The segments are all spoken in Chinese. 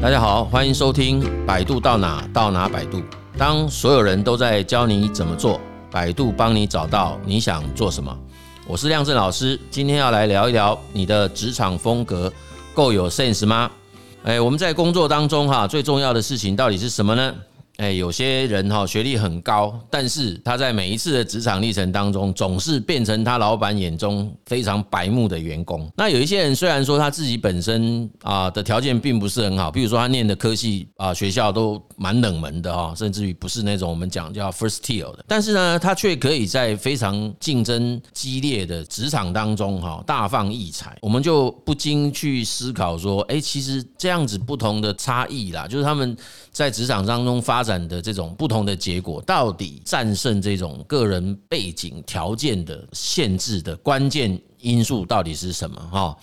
大家好，欢迎收听百度到哪到哪百度。当所有人都在教你怎么做，百度帮你找到你想做什么。我是亮震老师，今天要来聊一聊你的职场风格够有 sense 吗？我们在工作当中最重要的事情到底是什么呢？有些人学历很高，但是他在每一次的职场历程当中，总是变成他老板眼中非常白目的员工。那有一些人虽然说他自己本身的条件并不是很好，比如说他念的科系学校都蛮冷门的，甚至于不是那种我们讲叫 first tier 的，但是呢，他却可以在非常竞争激烈的职场当中大放异彩。我们就不禁去思考说，其实这样子不同的差异啦，就是他们在职场当中发展的这种不同的结果，到底战胜这种个人背景条件的限制的关键因素到底是什么？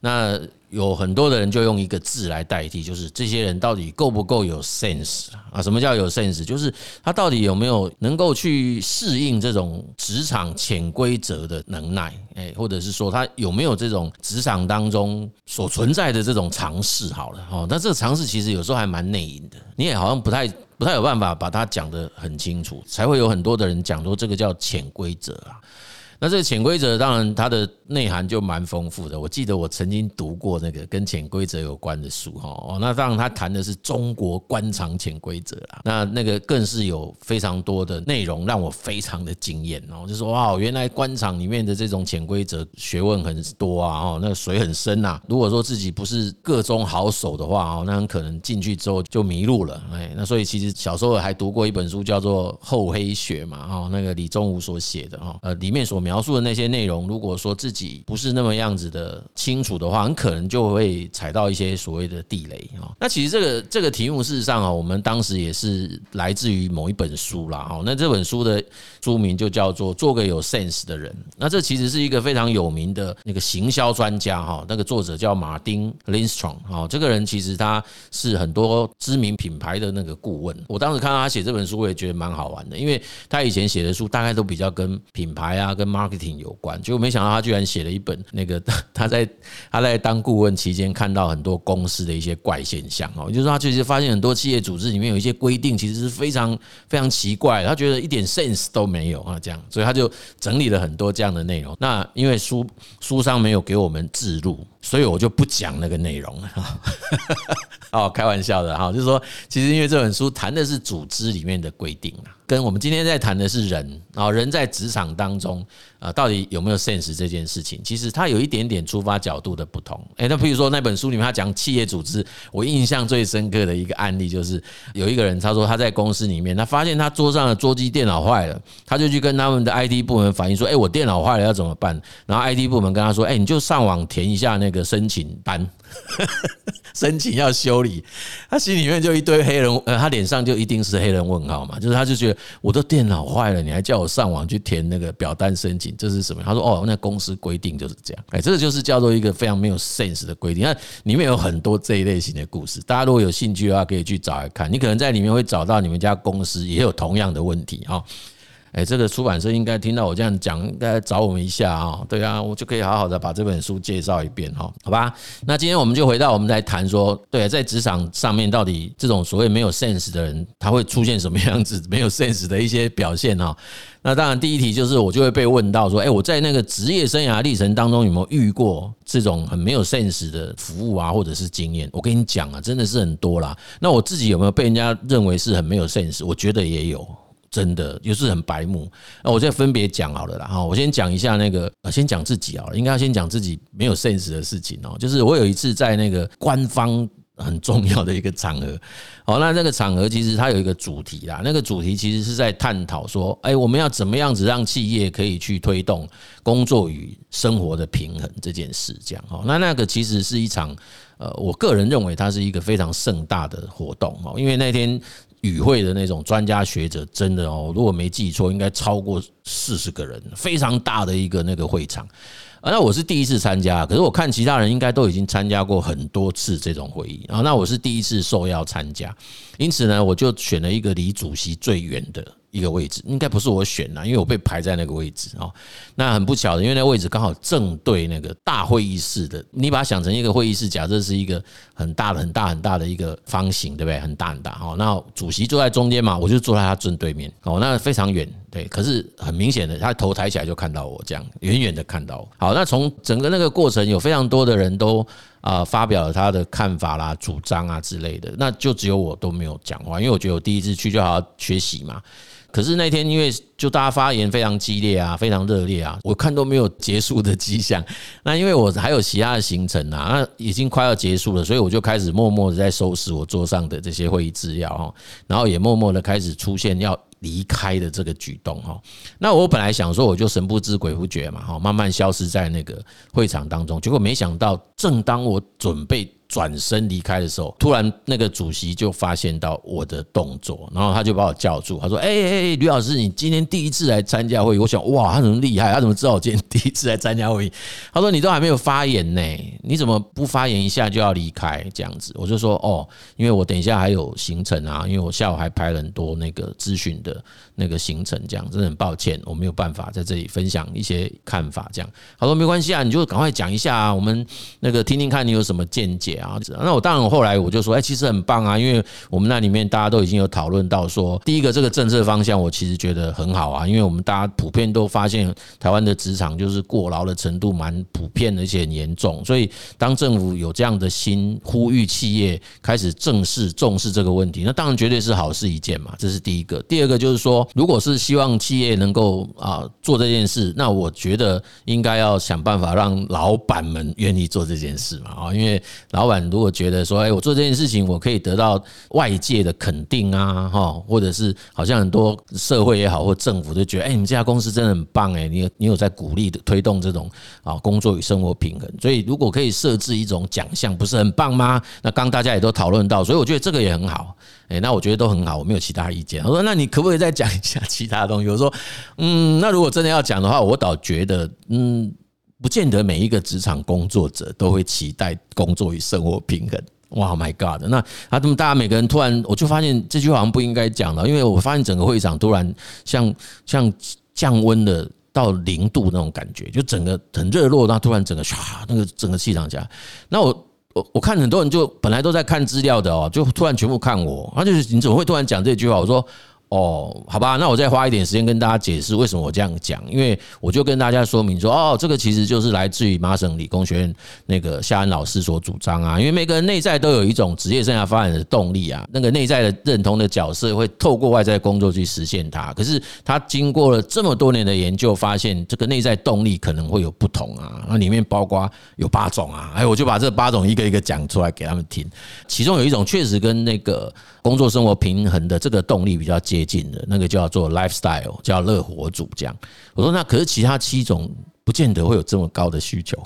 那有很多的人就用一个字来代替，就是这些人到底够不够有 sense 啊？什么叫有 sense？ 就是他到底有没有能够去适应这种职场潜规则的能耐，或者是说他有没有这种职场当中所存在的这种尝试？好了，那这个尝试其实有时候还蛮内隐的，你也好像不太有办法把它讲得很清楚，才会有很多的人讲说这个叫潜规则啊。那这个潜规则当然它的内涵就蛮丰富的，我记得我曾经读过那个跟潜规则有关的书，那当然他谈的是中国官场潜规则，那个更是有非常多的内容让我非常的惊艳，就说哇，原来官场里面的这种潜规则学问很多啊，那个水很深啊，如果说自己不是各中好手的话，那很可能进去之后就迷路了。那所以其实小时候还读过一本书叫做《厚黑学》嘛，那个李宗吾所写的，里面所描述的那些内容，如果说自己不是那么样子的清楚的话，很可能就会踩到一些所谓的地雷。那其实这个题目事实上我们当时也是来自于某一本书啦，那这本书的书名就叫做《做个有 sense 的人》。那这其实是一个非常有名的那个行销专家，那个作者叫 Martin Lindstrom， 这个人其实他是很多知名品牌的那个顾问。我当时看到他写这本书，我也觉得蛮好玩的，因为他以前写的书大概都比较跟品牌啊跟marketing 有关，结果没想到他居然写了一本那个他在当顾问期间看到很多公司的一些怪现象，就是他其实发现很多企业组织里面有一些规定其实是非常非常奇怪，他觉得一点 sense 都没有这样，所以他就整理了很多这样的内容。那因为书上没有给我们置入，所以我就不讲那个内容了开玩笑的，就是说其实因为这本书谈的是组织里面的规定，跟我们今天在谈的是人在职场当中到底有没有 sense 这件事情，其实它有一点点出发角度的不同。那比如说那本书里面他讲企业组织，我印象最深刻的一个案例就是有一个人，他说他在公司里面，他发现他桌上的桌机电脑坏了，他就去跟他们的 IT 部门反映说我电脑坏了要怎么办，然后 IT 部门跟他说你就上网填一下那个申请单申请要修理，他心里面就一堆黑人，他脸上就一定是黑人问号嘛，就是他就觉得我的电脑坏了，你还叫我上网去填那个表单申请，这是什么？他说那公司规定就是这样，这个就是叫做一个非常没有 sense 的规定。那里面有很多这一类型的故事，大家如果有兴趣的话可以去找来看，你可能在里面会找到你们家公司也有同样的问题。这个出版社应该听到我这样讲，应该找我们一下对啊，我就可以好好的把这本书介绍一遍好吧？那今天我们就回到我们来谈说，对，在职场上面到底这种所谓没有 sense 的人，他会出现什么样子没有 sense 的一些表现那当然第一题就是我就会被问到说，我在那个职业生涯历程当中有没有遇过这种很没有 sense 的服务啊，或者是经验？我跟你讲真的是很多啦。那我自己有没有被人家认为是很没有 sense？ 我觉得也有。真的就是很白目，我再分别讲好了啦。我先讲一下那个，先讲自己好了，应该要先讲自己没有 sense 的事情就是我有一次在那个官方很重要的一个场合，那个场合其实它有一个主题啦，那个主题其实是在探讨说，我们要怎么样子让企业可以去推动工作与生活的平衡这件事，这样那个其实是一场我个人认为它是一个非常盛大的活动，因为那天与会的那种专家学者真的如果没记错应该超过40个人，非常大的一个那个会场。那我是第一次参加，可是我看其他人应该都已经参加过很多次这种会议，那我是第一次受邀参加，因此呢我就选了一个离主席最远的一个位置，应该不是我选的，因为我被排在那个位置哦。那很不巧的，因为那位置刚好正对那个大会议室的，你把它想成一个会议室，假设是一个很大的、很大、很大的一个方形，对不对？很大很大哦。那主席坐在中间嘛，我就坐在他正对面哦，那非常远，对。可是很明显的，他头抬起来就看到我，这样远远的看到我。好，那从整个那个过程，有非常多的人都发表了他的看法啦、主张啊之类的，那就只有我都没有讲话，因为我觉得我第一次去就好好学习嘛。可是那天因为就大家发言非常激烈啊，非常热烈啊，我看都没有结束的迹象。那因为我还有其他的行程啊，那已经快要结束了，所以我就开始默默的在收拾我桌上的这些会议资料，然后也默默的开始出现要离开的这个举动。那我本来想说我就神不知鬼不觉嘛，慢慢消失在那个会场当中，结果没想到正当我准备转身离开的时候，突然那个主席就发现到我的动作，然后他就把我叫住，他说吕老师，你今天第一次来参加会议。我想哇，他怎么厉害，他怎么知道我今天第一次来参加会议？他说你都还没有发言呢，你怎么不发言一下就要离开这样子？我就说哦，因为我等一下还有行程啊，因为我下午还排了很多那个咨询的那个行程，这样真的很抱歉，我没有办法在这里分享一些看法这样。他说没关系啊，你就赶快讲一下啊，我们那个听听看你有什么见解。那我当然后来我就说其实很棒啊，因为我们那里面大家都已经有讨论到说，第一个这个政策方向我其实觉得很好啊，因为我们大家普遍都发现台湾的职场就是过劳的程度蛮普遍而且很严重，所以当政府有这样的新呼吁，企业开始正式重视这个问题，那当然绝对是好事一件嘛，这是第一个。第二个就是说，如果是希望企业能够做这件事，那我觉得应该要想办法让老板们愿意做这件事嘛，因为老板如果觉得说我做这件事情我可以得到外界的肯定啊，或者是好像很多社会也好或政府都觉得你们这家公司真的很棒，你有在鼓励推动这种工作与生活平衡，所以如果可以设置一种奖项不是很棒吗？那刚大家也都讨论到，所以我觉得这个也很好，那我觉得都很好，我没有其他意见。我说那你可不可以再讲一下其他东西？我说那如果真的要讲的话，我倒觉得不见得每一个职场工作者都会期待工作与生活平衡。哇 my god！ 那他们大家每个人突然，我就发现这句话好像不应该讲了，因为我发现整个会场突然像降温了到0度那种感觉，就整个很热络，那突然整个那个整个气场下，那我看很多人就本来都在看资料的就突然全部看我，他就是你怎么会突然讲这句话？我说。好吧，那我再花一点时间跟大家解释为什么我这样讲，因为我就跟大家说明说，这个其实就是来自于麻省理工学院那个夏恩老师所主张啊，因为每个人内在都有一种职业生涯发展的动力啊，那个内在的认同的角色会透过外在工作去实现它，可是他经过了这么多年的研究，发现这个内在动力可能会有不同啊，那里面包括有8种啊，我就把这8种一个一个讲出来给他们听，其中有一种确实跟那个工作生活平衡的这个动力比较接近。那个叫做 lifestyle， 叫乐活主这样。我说那可是其他7种不见得会有这么高的需求。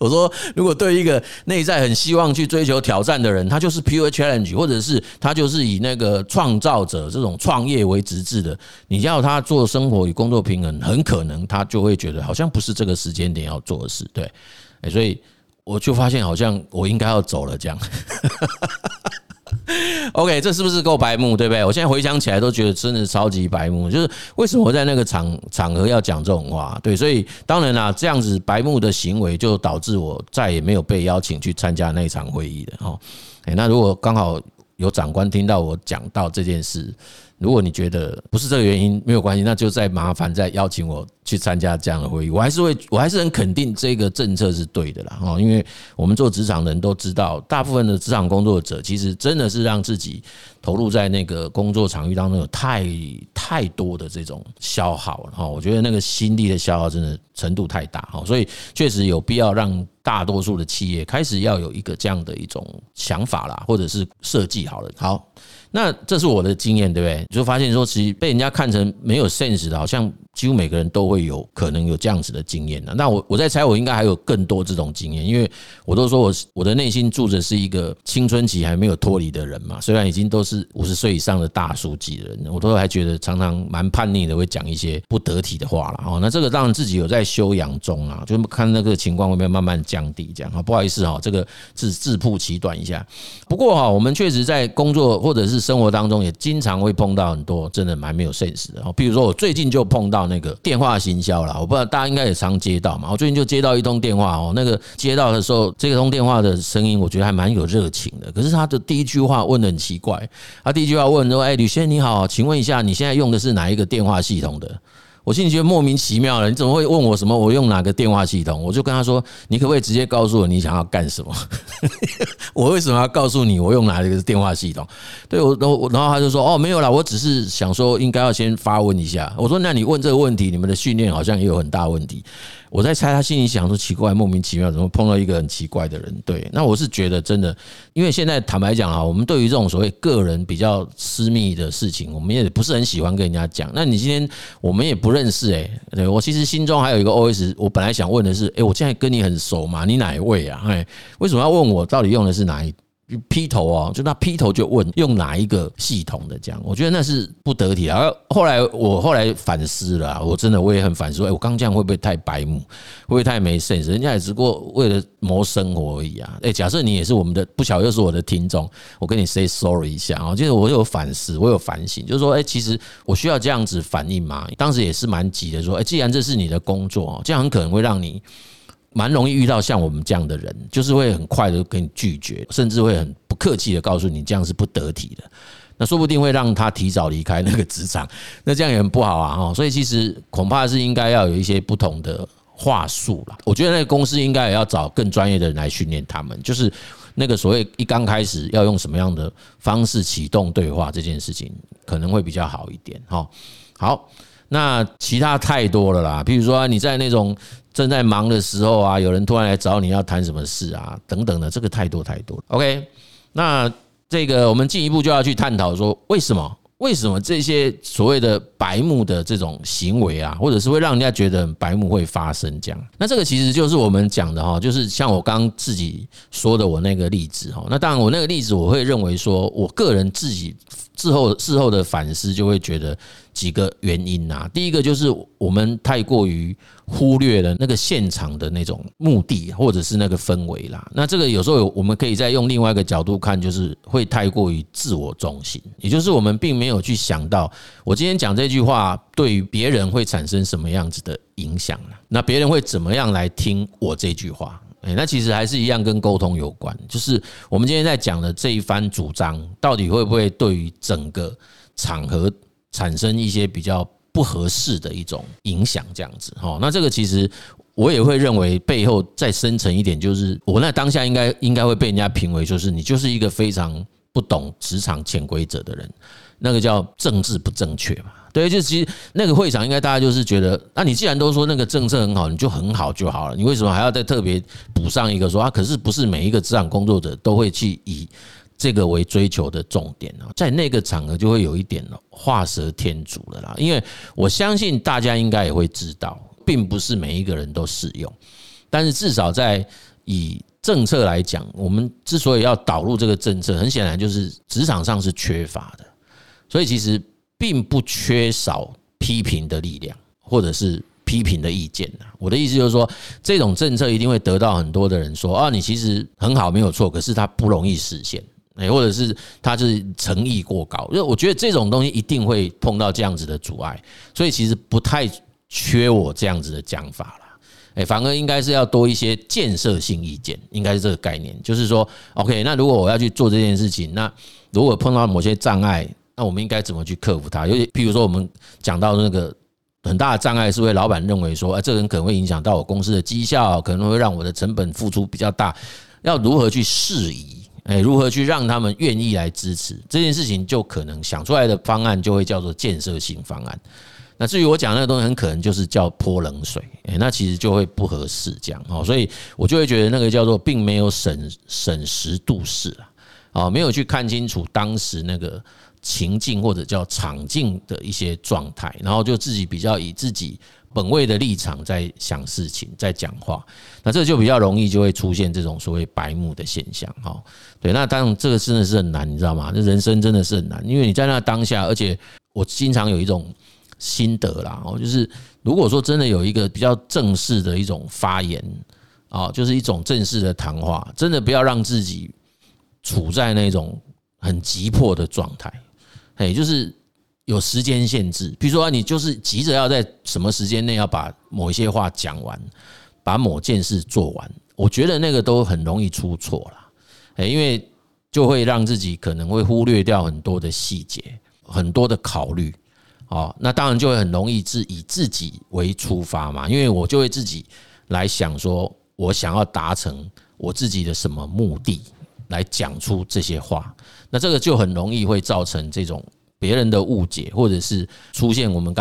我说如果对一个内在很希望去追求挑战的人，他就是 pure challenge， 或者是他就是以那个创造者这种创业为直至的，你要他做生活与工作平衡，很可能他就会觉得好像不是这个时间点要做的事，对。所以我就发现好像我应该要走了这样。OK， 这是不是够白目，对不对？我现在回想起来都觉得真的超级白目，就是为什么我在那个场合要讲这种话？对，所以当然啦，这样子白目的行为就导致我再也没有被邀请去参加那一场会议了。那如果刚好有长官听到我讲到这件事，如果你觉得不是这个原因，没有关系，那就再麻烦再邀请我去参加这样的会议，我还是很肯定这个政策是对的啦，因为我们做职场人都知道，大部分的职场工作者其实真的是让自己投入在那个工作场域当中有太多的这种消耗，我觉得那个心力的消耗真的程度太大，所以确实有必要让大多数的企业开始要有一个这样的一种想法啦，或者是设计好了。好，那这是我的经验，对不对？你就发现说，其实被人家看成没有 sense 的，好像几乎每个人都会有可能有这样子的经验。那我在猜我应该还有更多这种经验，因为我都说我的内心住着是一个青春期还没有脱离的人嘛，虽然已经都是50岁以上的大叔级的人，我都还觉得常常蛮叛逆的，会讲一些不得体的话啦。那这个当然自己有在修养中啊，就看那个情况会不会慢慢降低这样。不好意思这个自曝其短一下。不过我们确实在工作或者是生活当中也经常会碰到很多真的蛮没有 sense 的。比如说我最近就碰到那个电话行销啦，我不知道大家应该也常接到嘛。我最近就接到一通电话那个接到的时候，这通电话的声音我觉得还蛮有热情的，可是他的第一句话问得很奇怪。他第一句话问说：“哎，吕先生你好，请问一下你现在用的是哪一个电话系统的？”我心里觉得莫名其妙了，你怎么会问我什么我用哪个电话系统？我就跟他说，你可不可以直接告诉我你想要干什么我为什么要告诉你我用哪个电话系统？对，然后他就说，没有啦，我只是想说应该要先发问一下。我说那你问这个问题，你们的训练好像也有很大问题。我在猜他心里想说，奇怪，莫名其妙怎么碰到一个很奇怪的人。对，那我是觉得真的，因为现在坦白讲我们对于这种所谓个人比较私密的事情，我们也不是很喜欢跟人家讲。那你今天我们也不认识对，我其实心中还有一个 OS， 我本来想问的是，我现在跟你很熟嘛，你哪一位啊？为什么要问我到底用的是哪一劈头就他劈头就问用哪一个系统的这样，我觉得那是不得体啊。后来反思了，我真的我也很反思，我刚这样会不会太白目，会不会太没 sense？ 人家也只不过为了谋生活而已啊。假设你也是我们的，不巧又是我的听众，我跟你 say sorry 一下就是我有反思，我有反省，就是说其实我需要这样子反应嘛。当时也是蛮急的说，既然这是你的工作这样很可能会让你蛮容易遇到像我们这样的人，就是会很快的给你拒绝，甚至会很不客气的告诉你这样是不得体的。那说不定会让他提早离开那个职场，那这样也很不好啊。所以其实恐怕是应该要有一些不同的话术啦。我觉得那个公司应该也要找更专业的人来训练他们，就是那个所谓一刚开始要用什么样的方式启动对话这件事情，可能会比较好一点。好，那其他太多了啦，比如说你在那种正在忙的时候有人突然来找你要谈什么事等等的，这个太多太多了。OK， 那这个我们进一步就要去探讨说，为什么这些所谓的白目的这种行为或者是会让人家觉得很白目会发生这样。那这个其实就是我们讲的，就是像我刚刚自己说的我那个例子。那当然我那个例子我会认为说，我个人自己事后的反思就会觉得几个原因第一个就是我们太过于忽略了那个现场的那种目的或者是那个氛围啦。那这个有时候我们可以再用另外一个角度看，就是会太过于自我中心，也就是我们并没有去想到我今天讲这句话对于别人会产生什么样子的影响，那别人会怎么样来听我这句话。那其实还是一样跟沟通有关，就是我们今天在讲的这一番主张到底会不会对于整个场合产生一些比较不合适的一种影响这样子。那这个其实我也会认为背后再深层一点，就是我那当下应该会被人家评为就是你就是一个非常不懂职场潜规则的人，那个叫政治不正确嘛。对，就其实那个会场应该大家就是觉得，你既然都说那个政策很好，你就很好就好了，你为什么还要再特别补上一个说可是不是每一个职场工作者都会去以这个为追求的重点在那个场合就会有一点画蛇添足了啦。因为我相信大家应该也会知道，并不是每一个人都适用，但是至少在以政策来讲，我们之所以要导入这个政策，很显然就是职场上是缺乏的，所以其实并不缺少批评的力量或者是批评的意见。我的意思就是说，这种政策一定会得到很多的人说你其实很好没有错，可是它不容易实现，或者是它是诚意过高。我觉得这种东西一定会碰到这样子的阻碍，所以其实不太缺我这样子的讲法啦，反而应该是要多一些建设性意见，应该是这个概念。就是说 OK， 那如果我要去做这件事情，那如果碰到某些障碍，那我们应该怎么去克服它？尤其譬如说我们讲到那个很大的障碍是会老板认为说这个人可能会影响到我公司的绩效，可能会让我的成本付出比较大，要如何去释疑，如何去让他们愿意来支持这件事情，就可能想出来的方案就会叫做建设性方案。那至于我讲那个东西，很可能就是叫泼冷水，那其实就会不合适这样。所以我就会觉得那个叫做并没有审时度势没有去看清楚当时那个情境或者叫场境的一些状态，然后就自己比较以自己本位的立场在想事情，在讲话，那这就比较容易就会出现这种所谓白目的现象。对，那当然这个真的是很难，你知道吗？这人生真的是很难，因为你在那当下，而且我经常有一种心得啦，就是如果说真的有一个比较正式的一种发言，就是一种正式的谈话，真的不要让自己处在那种很急迫的状态，就是有时间限制。比如说你就是急着要在什么时间内要把某一些话讲完，把某件事做完，我觉得那个都很容易出错啦，因为就会让自己可能会忽略掉很多的细节，很多的考虑。那当然就会很容易以自己为出发嘛，因为我就会自己来想说我想要达成我自己的什么目的来讲出这些话，那这个就很容易会造成这种别人的误解，或者是出现我们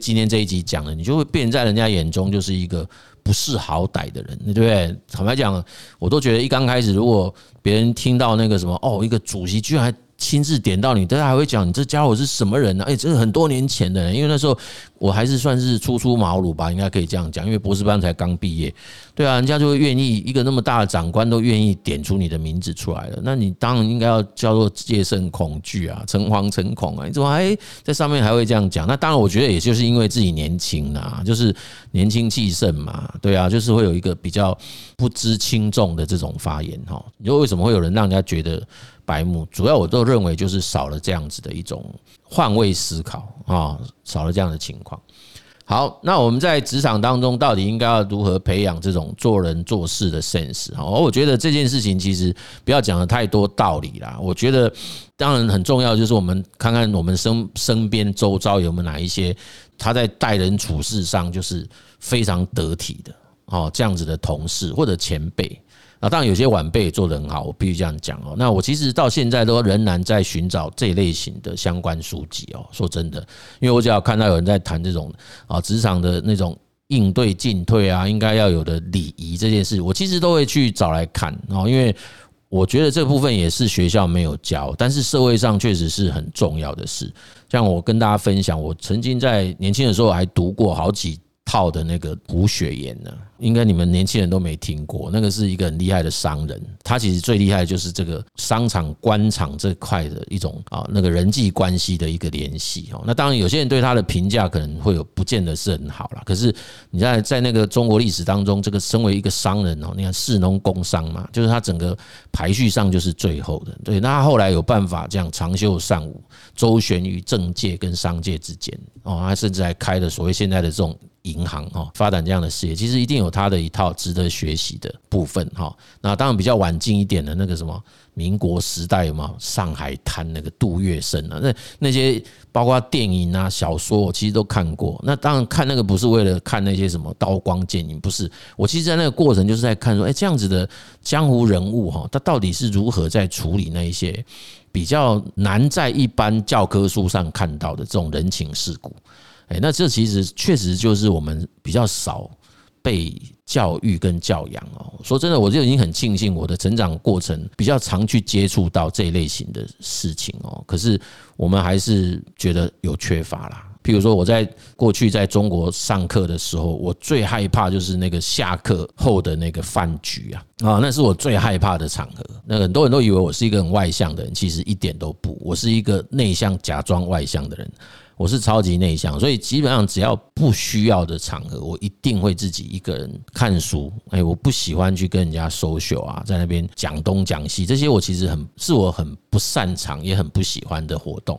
今天这一集讲的，你就会变在人家眼中就是一个不识好歹的人，对不对？坦白讲，我都觉得一刚开始，如果别人听到那个什么一个主席居然还亲自点到你，大家还会讲你这家伙是什么人呢？这是很多年前的人，因为那时候我还是算是初茅庐吧，应该可以这样讲，因为博士班才刚毕业。对啊，人家就会愿意，一个那么大的长官都愿意点出你的名字出来了，那你当然应该要叫做戒慎恐惧啊，诚惶诚恐啊，你怎么还在上面还会这样讲？那当然，我觉得也就是因为自己年轻啊，就是年轻气盛嘛，对啊，就是会有一个比较不知轻重的这种发言哈。你说为什么会有人让人家觉得白目？主要我都认为就是少了这样子的一种换位思考啊，少了这样的情况。好，那我们在职场当中到底应该要如何培养这种做人做事的 sense？ 我觉得这件事情其实不要讲的太多道理啦。我觉得当然很重要，就是我们看看我们身边周遭有没有哪一些他在待人处事上就是非常得体的这样子的同事或者前辈。当然有些晚辈也做得很好，我必须这样讲。那我其实到现在都仍然在寻找这一类型的相关书籍说真的，因为我只要看到有人在谈这种职场的那种应对进退啊，应该要有的礼仪这件事，我其实都会去找来看，因为我觉得这部分也是学校没有教，但是社会上确实是很重要的事。像我跟大家分享，我曾经在年轻的时候还读过好几套的那个胡雪岩呢，应该你们年轻人都没听过。那个是一个很厉害的商人，他其实最厉害的就是这个商场、官场这块的一种那个人际关系的一个联系。那当然，有些人对他的评价可能会有不见得是很好啦。可是你在那个中国历史当中，这个身为一个商人你看士农工商嘛，就是他整个排序上就是最后的。对，那他后来有办法这样长袖善舞，周旋于政界跟商界之间他甚至还开了所谓现在的这种银行发展这样的事业，其实一定有他的一套值得学习的部分那当然比较晚近一点的那个什么民国时代有没有上海滩那个杜月笙那些包括电影啊小说我其实都看过。那当然看那个不是为了看那些什么刀光剑影，不是，我其实在那个过程就是在看说这样子的江湖人物他到底是如何在处理那一些比较难在一般教科书上看到的这种人情世故。那这其实确实就是我们比较少被教育跟教养说真的，我就已经很庆幸我的成长过程比较常去接触到这一类型的事情可是我们还是觉得有缺乏啦。譬如说我在过去在中国上课的时候，我最害怕就是那个下课后的那个饭局啊，那是我最害怕的场合。那很多人都以为我是一个很外向的人，其实一点都不，我是一个内向假装外向的人，我是超级内向，所以基本上只要不需要的场合，我一定会自己一个人看书。我不喜欢去跟人家 social 啊，在那边讲东讲西，这些我其实是我很不擅长也很不喜欢的活动。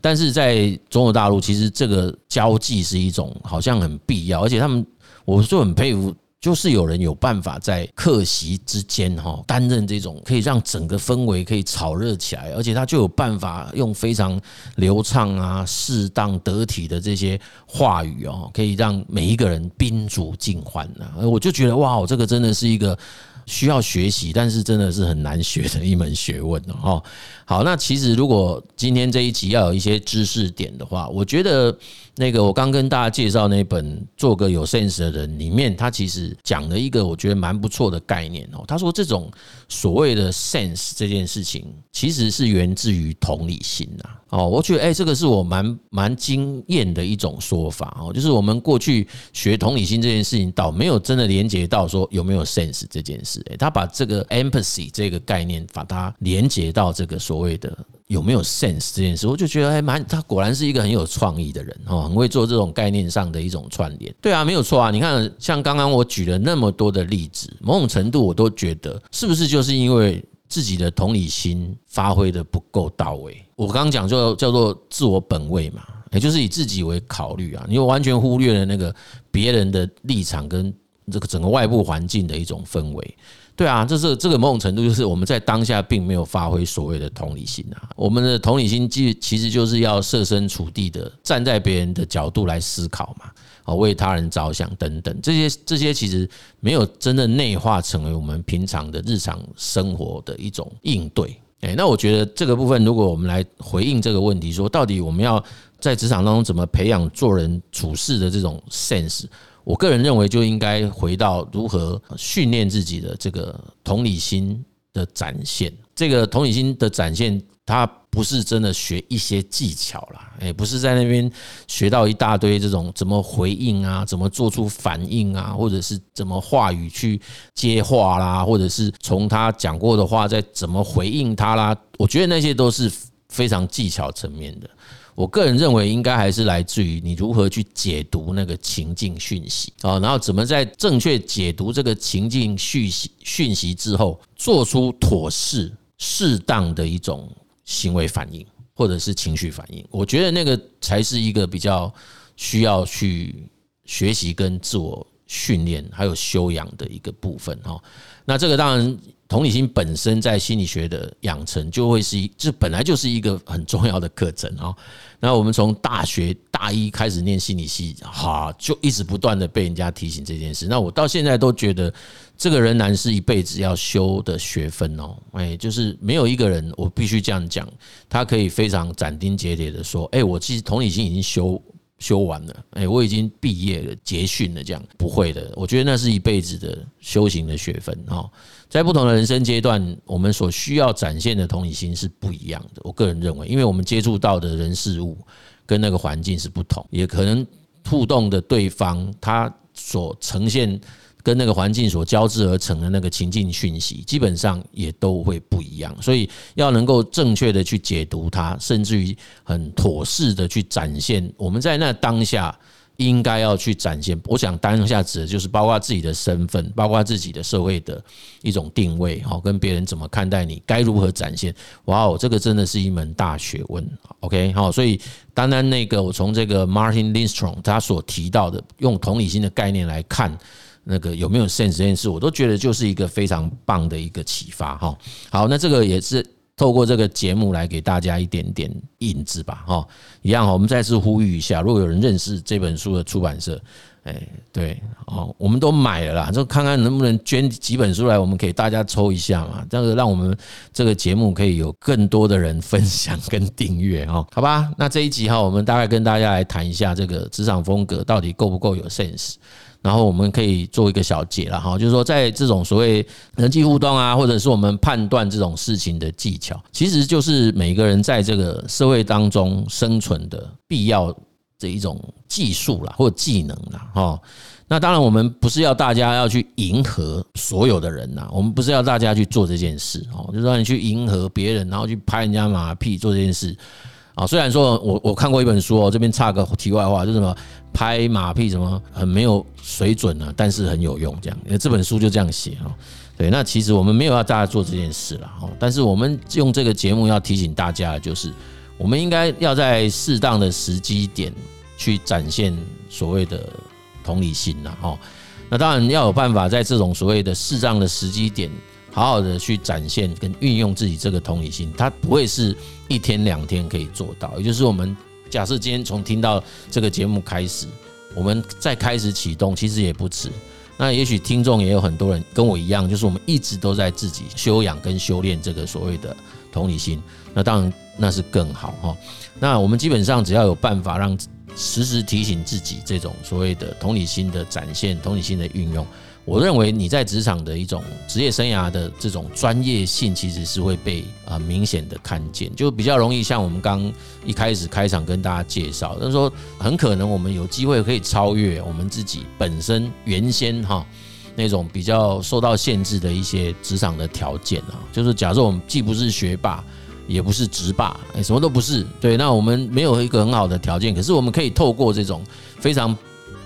但是在中国大陆，其实这个交际是一种好像很必要，而且他们我就很佩服，就是有人有办法在课席之间担任这种可以让整个氛围可以炒热起来，而且他就有办法用非常流畅啊、适当得体的这些话语可以让每一个人宾主尽欢我就觉得哇，这个真的是一个需要学习，但是真的是很难学的一门学问哦。好，那其实如果今天这一集要有一些知识点的话，我觉得那个我刚跟大家介绍那本《做个有 sense 的人》里面，他其实讲了一个我觉得蛮不错的概念哦。他说这种所谓的 sense 这件事情，其实是源自于同理心啊。哦，我觉得这个是我蛮惊艳的一种说法哦，就是我们过去学同理心这件事情，倒没有真的连接到说有没有 sense 这件事。他把这个 empathy 这个概念，把它连接到这个所谓的有没有 sense 这件事，我就觉得他果然是一个很有创意的人，很会做这种概念上的一种串联。对啊，没有错啊，你看像刚刚我举了那么多的例子，某种程度我都觉得是不是就是因为自己的同理心发挥的不够到位。我刚刚讲就叫做自我本位嘛，也就是以自己为考虑啊，你完全忽略了那个别人的立场跟这个整个外部环境的一种氛围。对啊，这个某种程度就是我们在当下并没有发挥所谓的同理心啊。我们的同理心其实就是要设身处地的站在别人的角度来思考嘛，为他人着想等等，这些其实没有真的内化成为我们平常的日常生活的一种应对。那我觉得这个部分，如果我们来回应这个问题，说到底我们要在职场当中怎么培养做人处事的这种 sense，我个人认为就应该回到如何训练自己的这个同理心的展现。这个同理心的展现，它不是真的学一些技巧啦，不是在那边学到一大堆这种怎么回应啊，怎么做出反应啊，或者是怎么话语去接话啦，或者是从他讲过的话再怎么回应他啦，我觉得那些都是非常技巧层面的。我个人认为应该还是来自于你如何去解读那个情境讯息，然后怎么在正确解读这个情境讯息之后，做出妥适适当的一种行为反应或者是情绪反应。我觉得那个才是一个比较需要去学习跟自我训练还有修养的一个部分。那这个当然同理心本身在心理学的养成就会是这本来就是一个很重要的课程哦。那我们从大学大一开始念心理系，就一直不断的被人家提醒这件事。那我到现在都觉得这个仍然是一辈子要修的学分哦。就是没有一个人，我必须这样讲，他可以非常斩钉截铁的说，我其实同理心已经修完了，我已经毕业了，结训了，这样不会的。我觉得那是一辈子的修行的学分哦。在不同的人生阶段，我们所需要展现的同理心是不一样的。我个人认为，因为我们接触到的人事物跟那个环境是不同，也可能互动的对方他所呈现跟那个环境所交织而成的那个情境讯息，基本上也都会不一样。所以要能够正确的去解读它，甚至于很妥适的去展现我们在那当下应该要去展现。我想当下指的就是包括自己的身份，包括自己的社会的一种定位，跟别人怎么看待你，该如何展现。哇，这个真的是一门大学问。OK， 所以单单那个我从这个 Martin Lindstrom 他所提到的用同理心的概念来看那个有没有 sense 这件事，我都觉得就是一个非常棒的一个启发。好，那这个也是透过这个节目来给大家一点点引子吧，一样，我们再次呼吁一下，如果有人认识这本书的出版社，对，我们都买了啦，就看看能不能捐几本书来，我们可以大家抽一下嘛，这个让我们这个节目可以有更多的人分享跟订阅，好吧？那这一集我们大概跟大家来谈一下这个职场风格到底够不够有 sense。然后我们可以做一个小结啦，就是说在这种所谓人际互动啊，或者是我们判断这种事情的技巧，其实就是每个人在这个社会当中生存的必要的一种技术啦，或技能啦。那当然我们不是要大家要去迎合所有的人啦，我们不是要大家去做这件事，就是让你去迎合别人，然后去拍人家马屁做这件事。虽然说我看过一本书，这边插个题外话，就是什么拍马屁什么很没有水准啊，但是很有用，这样这本书就这样写。对，那其实我们没有要大家做这件事啦，但是我们用这个节目要提醒大家的就是，我们应该要在适当的时机点去展现所谓的同理心啦。那当然要有办法在这种所谓的适当的时机点好好的去展现跟运用自己这个同理心，它不会是一天两天可以做到。也就是我们假设今天从听到这个节目开始，我们再开始启动，其实也不迟。那也许听众也有很多人跟我一样，就是我们一直都在自己修养跟修炼这个所谓的同理心，那当然那是更好。那我们基本上只要有办法让时时提醒自己这种所谓的同理心的展现、同理心的运用，我认为你在职场的一种职业生涯的这种专业性其实是会被明显的看见，就比较容易像我们刚一开始开场跟大家介绍，就是说很可能我们有机会可以超越我们自己本身原先那种比较受到限制的一些职场的条件，就是假设我们既不是学霸也不是职霸，什么都不是，对，那我们没有一个很好的条件，可是我们可以透过这种非常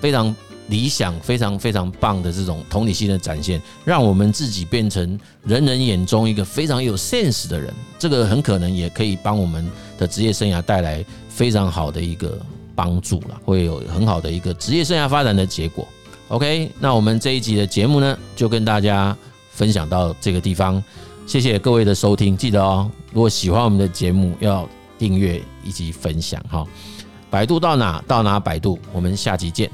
非常理想、非常非常棒的这种同理心的展现，让我们自己变成人人眼中一个非常有 sense 的人，这个很可能也可以帮我们的职业生涯带来非常好的一个帮助啦，会有很好的一个职业生涯发展的结果。 OK， 那我们这一集的节目呢就跟大家分享到这个地方，谢谢各位的收听，记得哦，如果喜欢我们的节目要订阅以及分享。百度到哪到哪百度，我们下集见。